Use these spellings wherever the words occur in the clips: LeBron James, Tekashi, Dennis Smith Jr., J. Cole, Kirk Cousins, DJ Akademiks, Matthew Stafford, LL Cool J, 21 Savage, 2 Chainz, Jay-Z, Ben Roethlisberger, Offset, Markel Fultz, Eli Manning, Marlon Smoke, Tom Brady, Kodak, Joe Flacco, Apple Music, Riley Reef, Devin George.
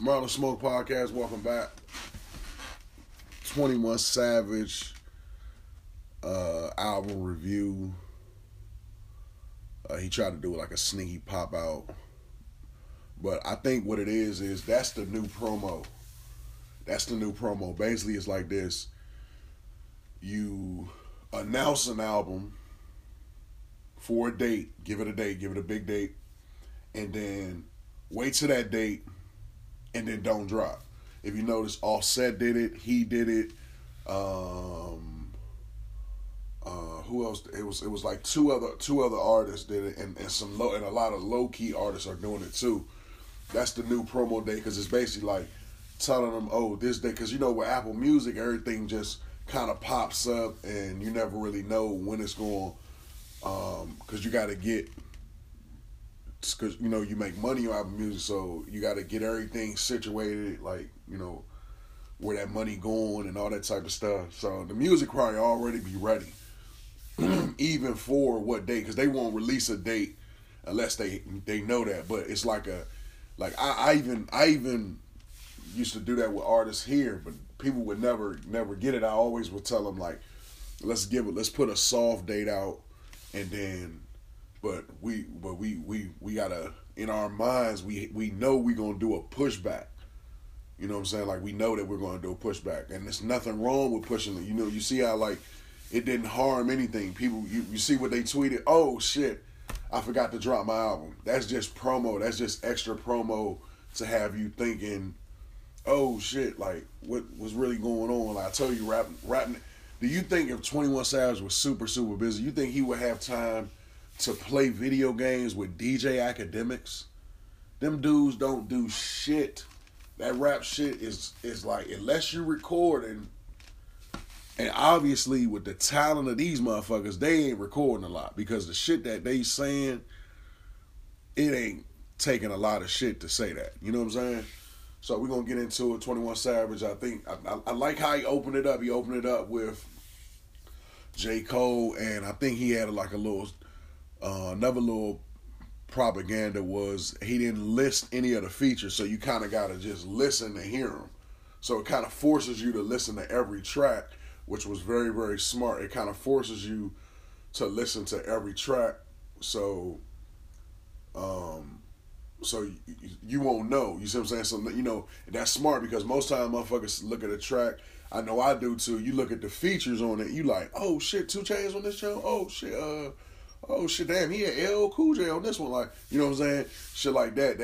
Marlon Smoke Podcast, welcome back. 21 Savage album review. He tried to do like a sneaky pop out, but I think what it is that's the new promo. That's the new promo. Basically, it's like this: you announce an album for a date, give it a date, give it a big date, and then wait till that date, and then don't drop. If you notice, Offset did it. He did it. Who else? It was like two other artists did it, and some low, and a lot of low key artists are doing it too. That's the new promo day, because it's basically like telling them, oh, this day, because you know with Apple Music everything just kind of pops up, and you never really know when it's going, because you got to get, because you know you make money on Apple Music, so you got to get everything situated, like you know where that money going and all that type of stuff. So the music probably already be ready. Even for what date, because they won't release a date unless they know that. But it's like a, like I even used to do that with artists here, but people would never get it. I always would tell them like, let's put a soft date out, and then, but we gotta, in our minds we know we gonna do a pushback. You know what I'm saying? Like we know that we're gonna do a pushback, and there's nothing wrong with pushing it. You know, you see how like, it didn't harm anything. People, you see what they tweeted? Oh, shit, I forgot to drop my album. That's just promo. That's just extra promo to have you thinking, oh, shit, like, what was really going on? Like, I tell you, rapping. Do you think if 21 Savage was super, super busy, you think he would have time to play video games with DJ Akademiks? Them dudes don't do shit. That rap shit is like, unless you're recording. And obviously, with the talent of these motherfuckers, they ain't recording a lot, because the shit that they saying, it ain't taking a lot of shit to say that. You know what I'm saying? So we're going to get into it. 21 Savage, I think. I like how he opened it up. He opened it up with J. Cole, and I think he had like a little, another little propaganda was he didn't list any of the features, so you kind of got to just listen to hear them. So it kind of forces you to listen to every track, which was very, very smart. It kind of forces you to listen to every track, so you won't know. You see what I'm saying? So, you know, that's smart, because most times motherfuckers look at a track, I know I do too, you look at the features on it, you like, oh shit, 2 Chainz on this show? Oh shit, damn, he had LL Cool J on this one, like, you know what I'm saying? Shit like that,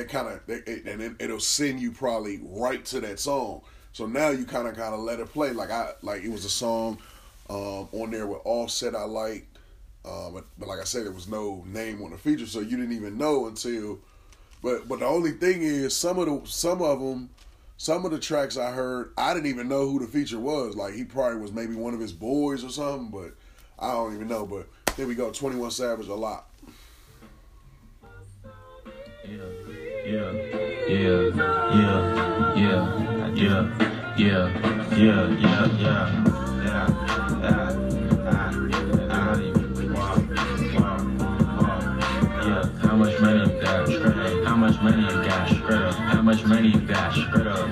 it'll send you probably right to that song. So now you kind of let it play. Like it was a song on there with Offset I liked, but like I said, there was no name on the feature, so you didn't even know until. But the only thing is, some of the tracks I heard, I didn't even know who the feature was. Like he probably was maybe one of his boys or something, but I don't even know. But here we go, 21 Savage, a lot. Yeah. How much money you got? How much money you got? How much money you got?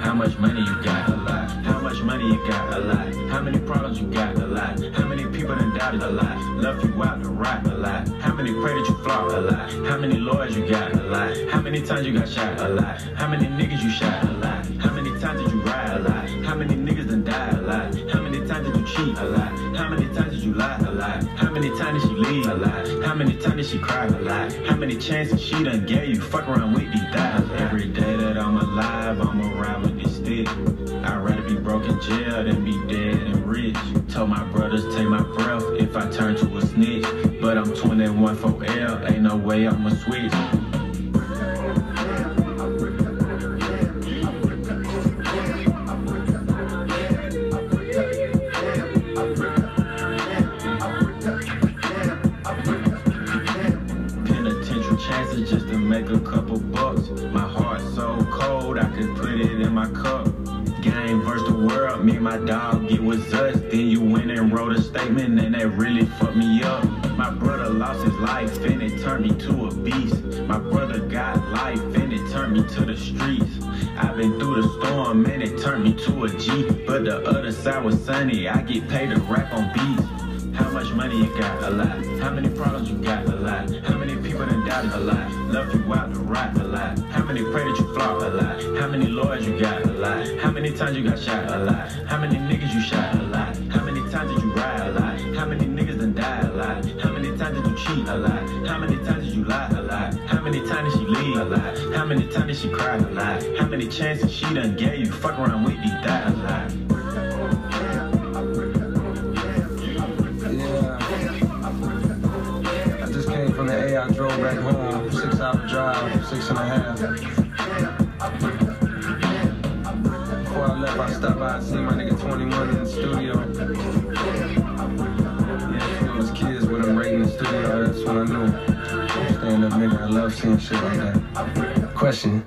How much money you got? A lot. How much money you got? A lot. How many problems you got? A lot. How many people done doubted? A lot. Left you out to rot? A lot. How many credits you flop? A lot. How many lawyers you got? A lot. How many times you got shot? A lot. How many niggas you shot? A lot. How many times did you ride? A lot. How many niggas done died? A lot. How many times did you cheat? A lot. How many times did you lie? A lot. How many times did she leave? A lot. How many times did she cry? A lot. How many chances she done gave you? Fuck around with these thighs. Every day that I'm alive, I'ma ride with this stick. I'd rather be broke in jail than be dead and rich. Told my brothers take my breath if I turn to a snitch. But I'm 21 for L, ain't no way I'ma switch. Penitential chances just to make a couple bucks. My heart so cold, I could put it in my cup. Game versus the world, me and my dog, it was us. Then you went and wrote a statement and that really fucked me up. My brother lost his life and it turned me to a beast. My brother got life and it turned me to the streets. I've been through the storm and it turned me to a G. But the other side was sunny, I get paid to rap on beats. How much money you got? A lot. How many problems you got? A lot. How many people done doubted? A lot. Love you out to rot? A lot. How many pray that you flop? A lot. How many lawyers you got? A lot. How many times you got shot? A lot. How many niggas you shot? A lot. How many times did you ride? A lot. How many niggas done died? A lot. How many times did you cheat? A lot. How many times did you lie? A lot. How many times did she leave? A lot. How many times did she cry? A lot. How many chances she done gave you? Fuck around with me, die a lot. Yeah. I just came from the A. I drove back home. 6 hour drive, 6 and a half. Before I left, I stopped by and seen my nigga 21 in the studio. That's what I know. Stand up, nigga. I love seeing shit like that. Question: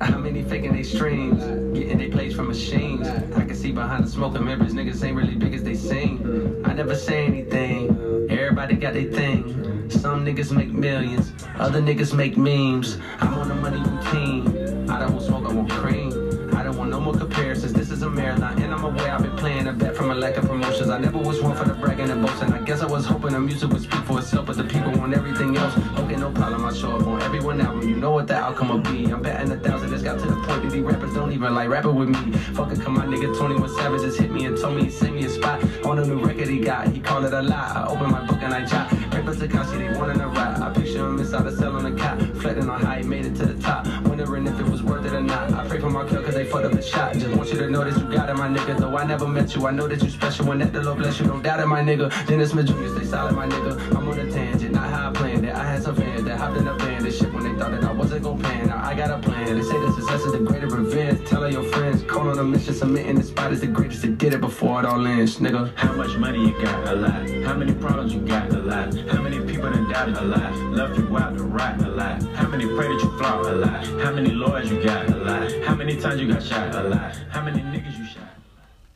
how many faking they streams, getting they plays from machines? I can see behind the smoke and mirrors, niggas ain't really big as they seem. I never say anything. Everybody got their thing. Some niggas make millions, other niggas make memes. I'm on a money routine. I don't want smoke, I want cream. I don't want no more comparisons. This is a marathon, and I'm aware I've been playing a bet from a lack of promotions. I never was one for the bragging and boasting. I guess I was hoping the music would speak for itself, but the people want everything else. Okay, no problem, I show up on everyone album. You know what the outcome will be. I'm betting 1,000. It's got to the point that these rappers don't even like rapping with me. Fucking come on, nigga, 21 Savage just hit me and told me he sent me a spot on a new record he got. He called it a lie. I opened my book and I jot. Rappers Tekashi, they wanting a ride. I picture him inside a cell on a cot, flatting on how he made it to the top, wondering if it was worth it or not. I pray for Markel cause they fucked up the shot. Just want you to know that you got it, my nigga. Though I never met you, I know that you special. When that the Lord bless you, don't doubt it, my nigga. Dennis Smith Jr., stay solid, my nigga. I'm on a tangent, not how I planned it. I had some fans that hopped in a van. This shit when they thought that I wasn't gon' pan. Now I got a plan. They say the success is the greatest revenge. Tell all your friends, call on a mission, submitting the spot is the greatest to get it before it all ends, nigga. How much money you got? A lot. How many problems you got? A lot. How many people done doubted? A lot. Love you out to rot? A lot. How many pray that you flop? A lot. How many lawyers you got? A lot. How many times you got shot? A lot. How many niggas you shot?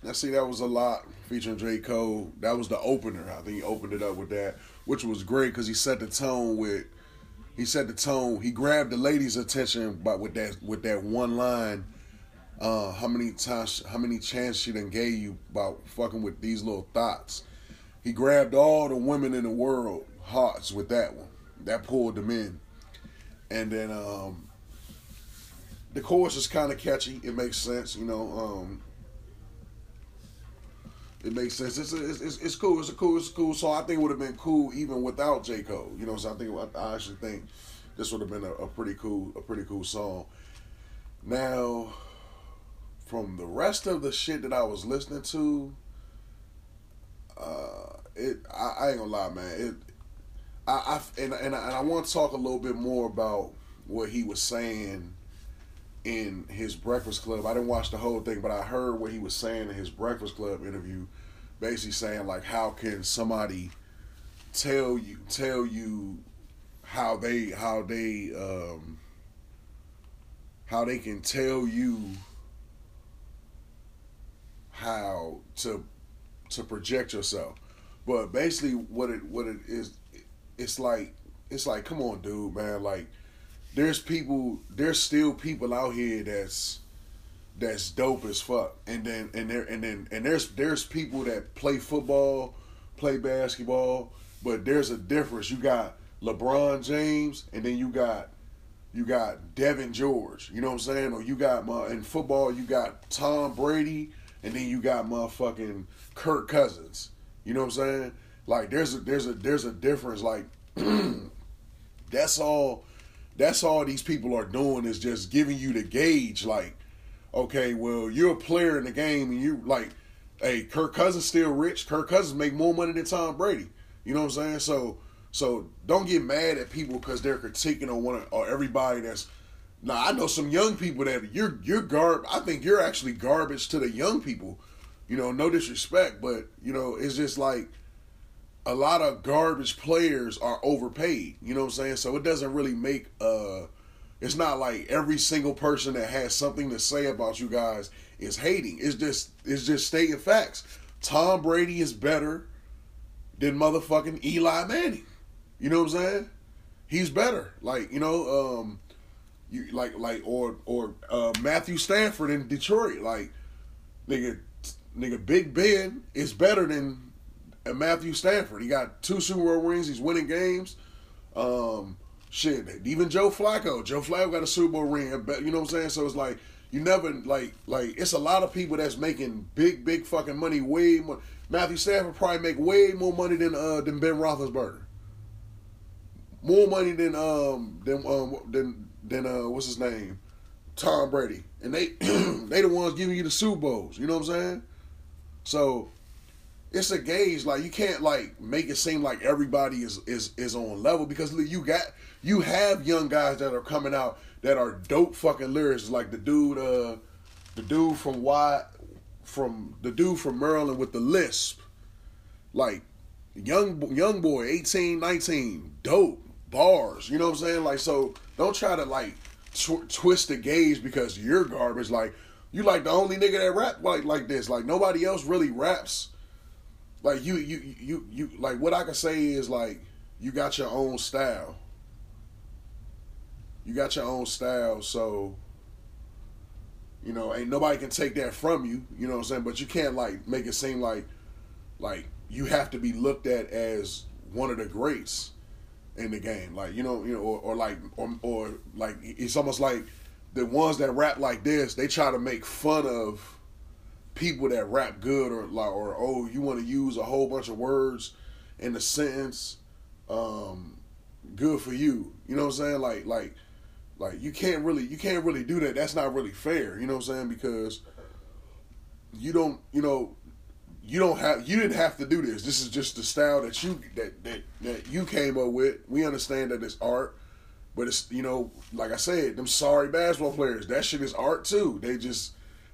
Now see, that was a lot featuring J. Cole. That was the opener. I think he opened it up with that, which was great because he set the tone with, he set the tone. He grabbed the ladies' attention, but with that one line, how many times, how many chances she done gave you about fucking with these little thoughts. He grabbed all the women in the world hearts with that one. That pulled them in, and then the chorus is kind of catchy. It makes sense, you know. It makes sense. It's cool. It's a cool song. I think it would have been cool even without J. Cole. You know, so I think I actually think this would have been a pretty cool song. Now, from the rest of the shit that I was listening to, I ain't gonna lie, man. I want to talk a little bit more about what he was saying in his Breakfast Club. I didn't watch the whole thing, but I heard what he was saying in his Breakfast Club interview, basically saying like, how can somebody tell you how they can tell you how to project yourself. But basically what it is, it's like come on, dude, man, like There's still people out here that's dope as fuck. And there's people that play football, play basketball, but there's a difference. You got LeBron James, and then you got Devin George. You know what I'm saying? Or you got in football, you got Tom Brady, and then you got motherfucking Kirk Cousins. You know what I'm saying? Like there's a difference. Like that's all these people are doing is just giving you the gauge, like, okay, well, you're a player in the game, and you, like, hey, Kirk Cousins still rich. Kirk Cousins make more money than Tom Brady. You know what I'm saying? So don't get mad at people because they're critiquing on one or everybody that's, now I know some young people that you're garbage. I think you're actually garbage to the young people. You know, no disrespect, but, you know, it's just like, a lot of garbage players are overpaid. You know what I'm saying? So it doesn't really make it's not like every single person that has something to say about you guys is hating. It's just stating facts. Tom Brady is better than motherfucking Eli Manning. You know what I'm saying? He's better. Like, you know, you like Matthew Stafford in Detroit. Like, nigga, Big Ben is better than Matthew Stafford. He got 2 Super Bowl rings. He's winning games. Even Joe Flacco. Joe Flacco got a Super Bowl ring. You know what I'm saying? So it's like, you never, like it's a lot of people that's making big fucking money, way more. Matthew Stafford probably make way more money than Ben Roethlisberger. More money than what's his name? Tom Brady. And they the ones giving you the Super Bowls. You know what I'm saying? So it's a gauge. Like, you can't like make it seem like everybody is on level, because you have young guys that are coming out that are dope fucking lyricists, like the dude from Maryland with the lisp. Like, young boy, 18, 19, dope bars. You know what I'm saying? Like, so don't try to like twist the gauge because you're garbage. Like, you like the only nigga that rap like this. Like, nobody else really raps. Like, you like, what I can say is, like, you got your own style. You got your own style, so, you know, ain't nobody can take that from you. You know what I'm saying? But you can't like make it seem like you have to be looked at as one of the greats in the game. Like, you know, or like it's almost like the ones that rap like this, they try to make fun of people that rap good, or you want to use a whole bunch of words in a sentence. Good for you. You know what I'm saying? Like you can't really do that. That's not really fair. You know what I'm saying? Because you didn't have to do this. This is just the style that you came up with. We understand that it's art, but it's, you know, like I said, them sorry basketball players, that shit is art too. It's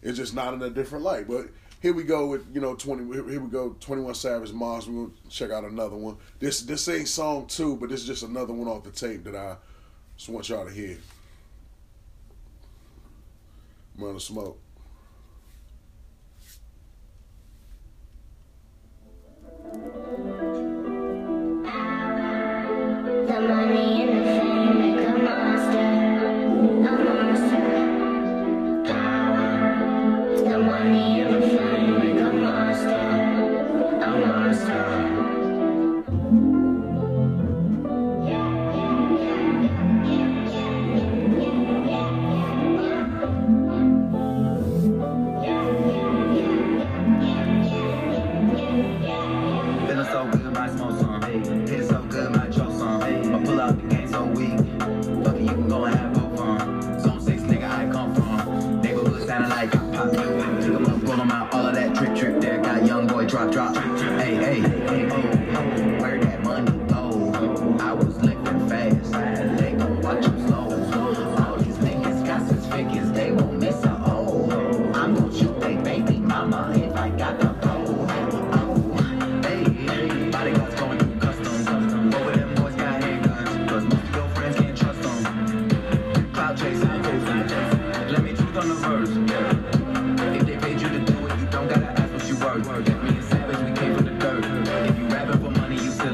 just not in a different light. But here we go with 21 Savage Moms. We're gonna check out another one. This ain't song 2, but this is just another one off the tape that I just want y'all to hear. I'm gonna smoke. The money and the fame make a monster. A monster. Power. The money and the fame make a monster. A monster. Drop, hey, where that money go? I was living fast, they gon' watch you slow. All these niggas got six figures, they won't miss a O. I'm gon' shoot they baby mama if I got the dough. Hey, bodyguards going through customs. Over them boys got handguns, cause most girlfriends can't trust them. Cloud chasing, let me truth on the verse. If they paid you to do it, you don't gotta ask what you worth.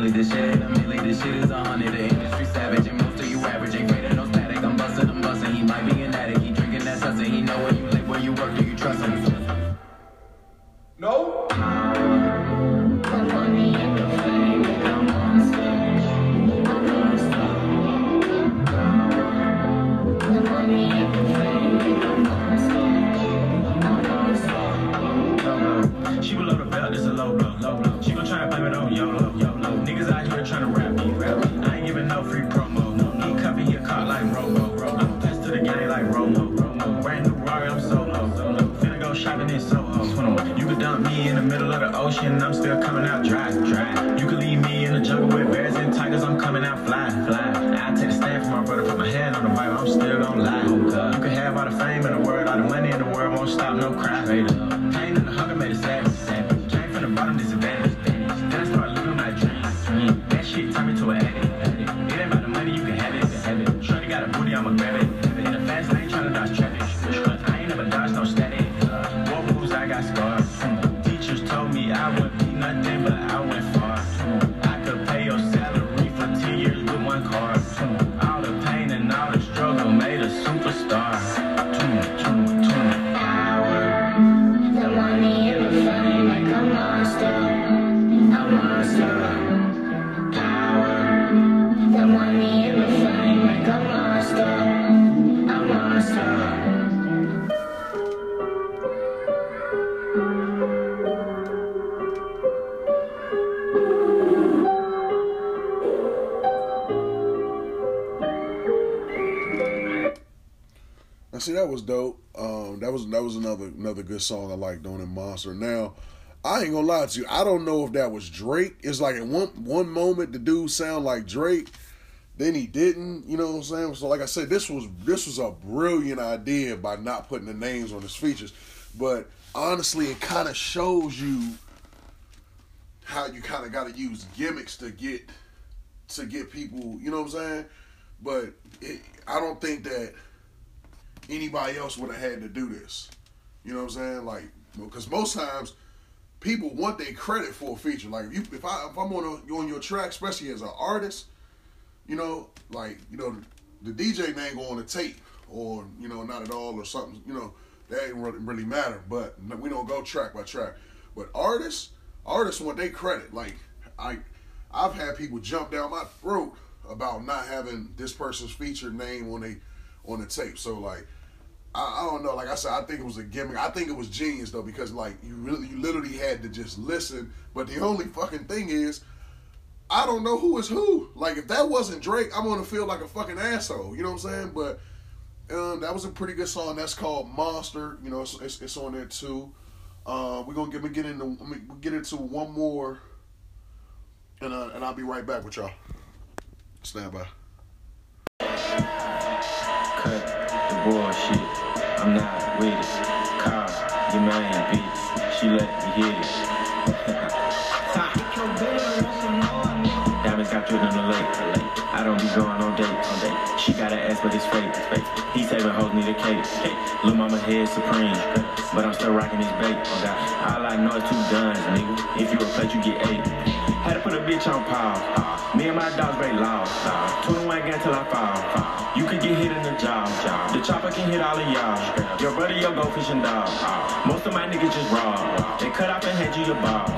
This shit ain't a million, this shit is 100. The industry savage, and most of you average ain't greater, no static. I'm bustin'. He might be an addict, he drinking that sussin'. He know where you live, where you work, do you trust him? No. She will load a belt, this a low blow, low blow. She gon' try to blame it on YOLO, YOLO. Niggas out here tryna rap me. I ain't giving no free promo, no. He cuffin' your car like Robo. I'm pissed to the gang like Romo. Brand new Rari, I'm solo. Finna go shopping in Soho. You could dump me in the middle of the ocean, I'm still coming out dry. You could leave me in the jungle with bears and tigers, I'm coming out fly. I take a stand for my brother, put my hand on the Bible, I'm still don't lie. You could have all the fame in the world, all the money in the world, won't stop no crime. Pain in the hugger made a savage. I went nothing, but I went far. I could pay your salary for 10 years. Now see, that was dope. That was another good song I like doing in Monster. Now, I ain't gonna lie to you, I don't know if that was Drake. It's like at one moment the dude sound like Drake, then he didn't, you know what I'm saying? So like I said, this was a brilliant idea by not putting the names on his features. But honestly, it kind of shows you how you kind of got to use gimmicks to get people, you know what I'm saying? But I don't think that anybody else would have had to do this. You know what I'm saying? Like, because most times people want their credit for a feature. Like if I'm on your track, especially as an artist, you know, like, you know, the DJ name go on the tape, or, you know, not at all or something, you know, that ain't really matter. But we don't go track by track. But artists want their credit. Like I've had people jump down my throat about not having this person's feature name on the tape. So like, I don't know. Like I said, I think it was a gimmick. I think it was genius though, because like you literally had to just listen. But the only fucking thing is, I don't know who is who. Like if that wasn't Drake, I'm gonna feel like a fucking asshole. You know what I'm saying? But that was a pretty good song. That's called Monster. You know, it's on there too. We're gonna get into one more, and I'll be right back with y'all. Stand by. Cut the bullshit. I'm not with it. Call your man, bitch. She let me hit it. Diamonds got driven in the lake. I don't be going on dates. She got an ass, but it's fake. He saving hoes, need a cake. Lil' mama head supreme, but I'm still rocking this bait. All I know is 2 guns, nigga. If you replace, you get 8. Had to put a bitch on pause. Me and my dogs break laws. 21 gun till I fall. You could get hit in the jaw. The chopper can hit all of y'all. Your brother, your go fishing dog. Most of my niggas just raw. They cut off and hand you your balls.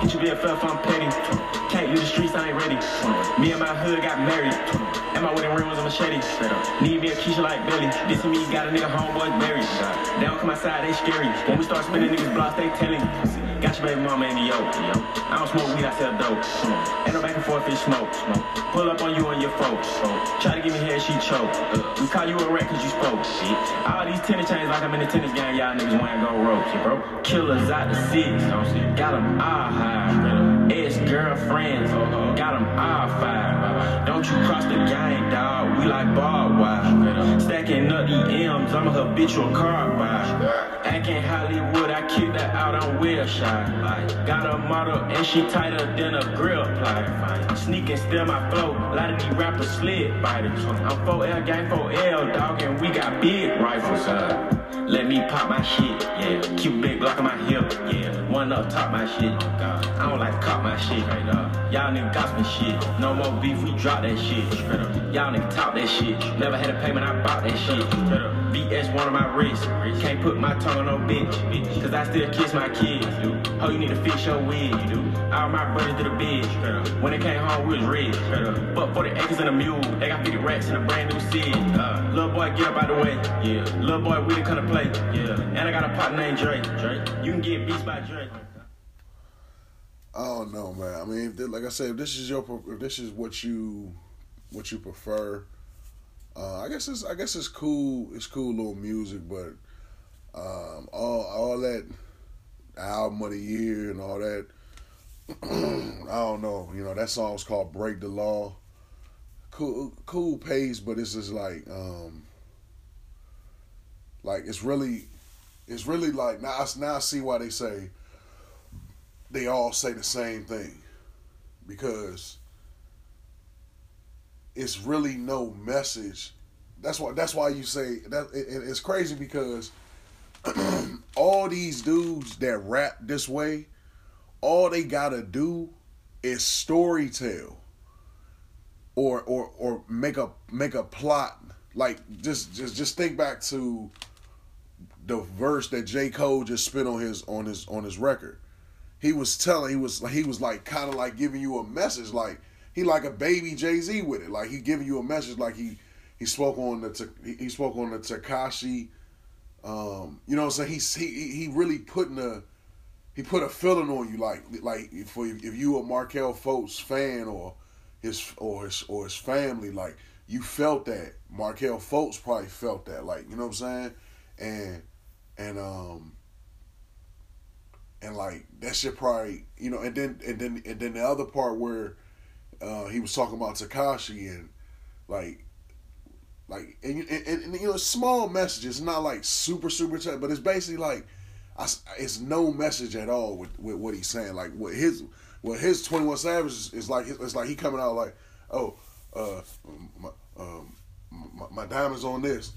Hit you be a fluff, I'm petty. Can't leave the streets, I ain't ready. Me and my hood got married, and my wedding ring was a machete. Need me a Keisha like Billy. This and me got a nigga homeboy buried. They don't come outside, they scary. When we start spinning niggas blocks, they telling. Got your baby mama in the yoke. I don't smoke weed, I sell dope. Ain't no back and forth, it's smoke. Pull up on you and your folks. Try to give me head, she choke. We call you a rat cause you spoke. All these tennis chains like I'm in the tennis game. Y'all niggas wanna go rope, bro. Killers out the six. Got them all high. Ex-girlfriends. Got them all five. Don't you cross the gang, dog. We like barbed wire. Stacking up the M's. I'm a habitual car buyer. Acting Hollywood, I kicked that out on Wheelshot. Like, got a model and she tighter than a grill plate. Sneaking, steal my flow. A lot of these rappers slid biters. I'm 4L gang, 4L dog, and we got big rifles. Let me pop my shit, yeah. Keep big block on my hip, yeah. One up top my shit. I don't like cop my shit. Y'all nigga gossiping shit. No more beef, we drop that shit. Y'all nigga top that shit. Never had a payment, I bought that shit. BS one on my wrist. Can't put my tongue on no bitch, cause I still kiss my kids. Oh, you need to fix your wig. All my brothers did a bitch. When they came home, we was rich. But 40 acres and a mule. They got 50 racks and a brand new city. Little boy, get up out the way. Yeah. Little boy, we didn't come to play. Yeah. And I got a partner named Drake. You can get beats by Drake. I don't know, man. I mean, if this is what you prefer. I guess it's cool. It's cool little music, but all that album of the year and all that. I don't know. You know, that song's called "Break the Law." Cool pace, but it's just like it's really like now I see why they say they all say the same thing, because it's really no message. That's why you say that. It's crazy because all these dudes that rap this way, all they gotta do is story tell or make a plot. Like just think back to the verse that J. Cole just spit on his record. He was like kinda like giving you a message. Like he like a baby Jay-Z with it. Like he giving you a message. Like he He spoke on the Tekashi. You know what I'm saying? He really put a feeling on you, like for if you a Markel Fultz fan or his family, like you felt that. Markel Fultz probably felt that, like, you know what I'm saying? And like that shit probably, you know, and then the other part where he was talking about Tekashi and and you know, small messages, not like super tough, but it's basically like it's no message at all with what he's saying. Like what his 21 Savage is like, it's like he coming out like, oh, my diamond's on this.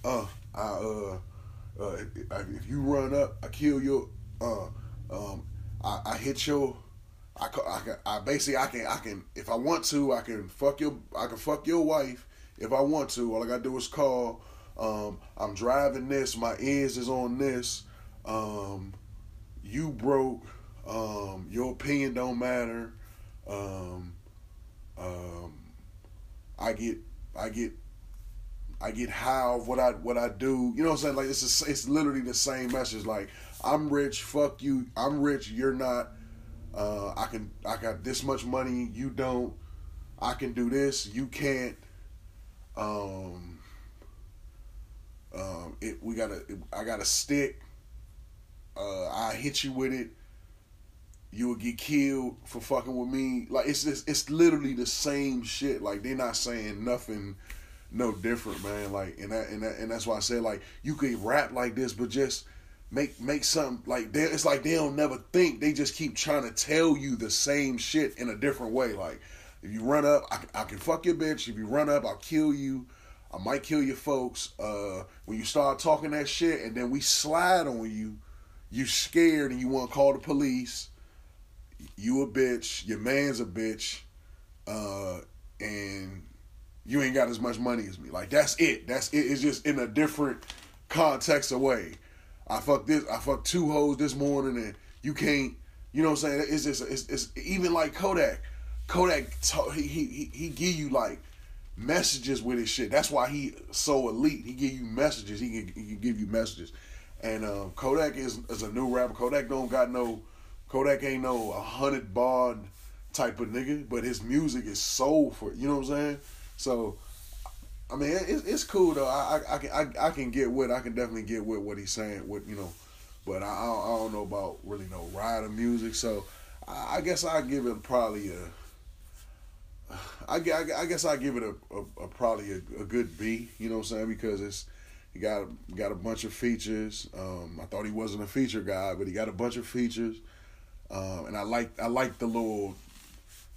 If you run up, I kill you. I hit your. I can if I want to. I can fuck your wife if I want to. All I gotta do is call. I'm driving this. My ears is on this. You broke. Your opinion don't matter. I get high of what I do. You know what I'm saying? Like it's literally the same message. Like, I'm rich. Fuck you. I'm rich. You're not. I got this much money. You don't. I can do this. You can't. I got a stick. I hit you with it. You will get killed for fucking with me. Like it's literally the same shit. Like they're not saying nothing no different, man. Like and that's why I said, like, you could rap like this, but just make something like that. It's like they don't never think. They just keep trying to tell you the same shit in a different way. Like, if you run up, I can fuck your bitch. If you run up, I'll kill you. I might kill your folks. When you start talking that shit and then we slide on you, you scared and you want to call the police. You a bitch. Your man's a bitch. And you ain't got as much money as me. Like, that's it. It's just in a different context of way. I fucked two hoes this morning, and you can't. You know what I'm saying? It's just. It's even like Kodak. Kodak, he give you like messages with his shit. That's why he so elite. He give you messages. He can give you messages. And Kodak is a new rapper. Kodak ain't no 100 bar type of nigga, but his music is soulful. You know what I'm saying? So, I mean, it's cool though. I can definitely get with what he's saying. With, you know, but I don't know about really no rider music. So I guess I give it probably a. I guess I give it a probably a good B. You know what I'm saying? Because he got a bunch of features. I thought he wasn't a feature guy, but he got a bunch of features. And I like the little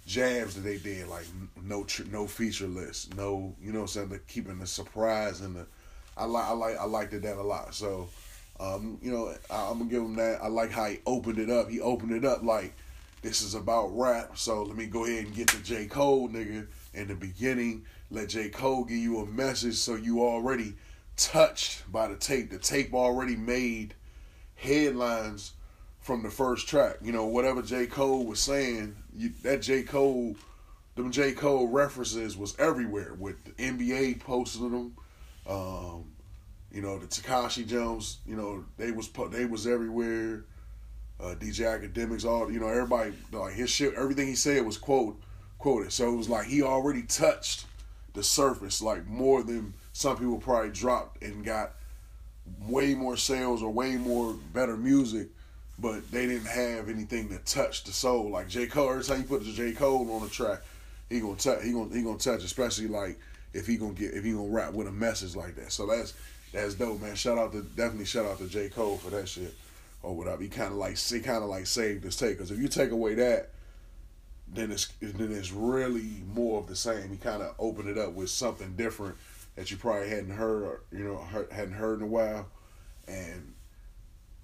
jabs that they did, like no feature list, no, you know what I'm saying, the keeping the surprise and the, I liked it that a lot. So, you know, I'm gonna give him that. I like how he opened it up. He opened it up like this is about rap. So let me go ahead and get the J. Cole nigga in the beginning. Let J. Cole give you a message so you already touched by the tape. The tape already made headlines from the first track. You know, whatever J. Cole was saying, them J. Cole references was everywhere with the NBA posting them. You know, the Tekashi Jones, you know, they was everywhere. DJ Akademiks, all, you know, everybody, like his shit, everything he said was quoted. So it was like he already touched the surface, like more than some people probably dropped and got way more sales or way more better music. But they didn't have anything that touched the soul. Like J. Cole, every time you put the J. Cole on a track, he gonna touch, especially like if he gonna rap with a message like that. So that's dope, man. Shout out to J. Cole for that shit or whatever. He kinda like saved his take, because if you take away that, then it's really more of the same. He kinda opened it up with something different that you probably hadn't heard in a while. And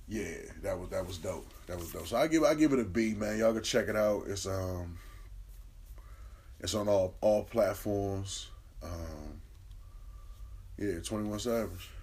yeah, that was dope. That was dope. So I give it a B, man. Y'all can check it out. It's on all platforms. Yeah, 21 Savage.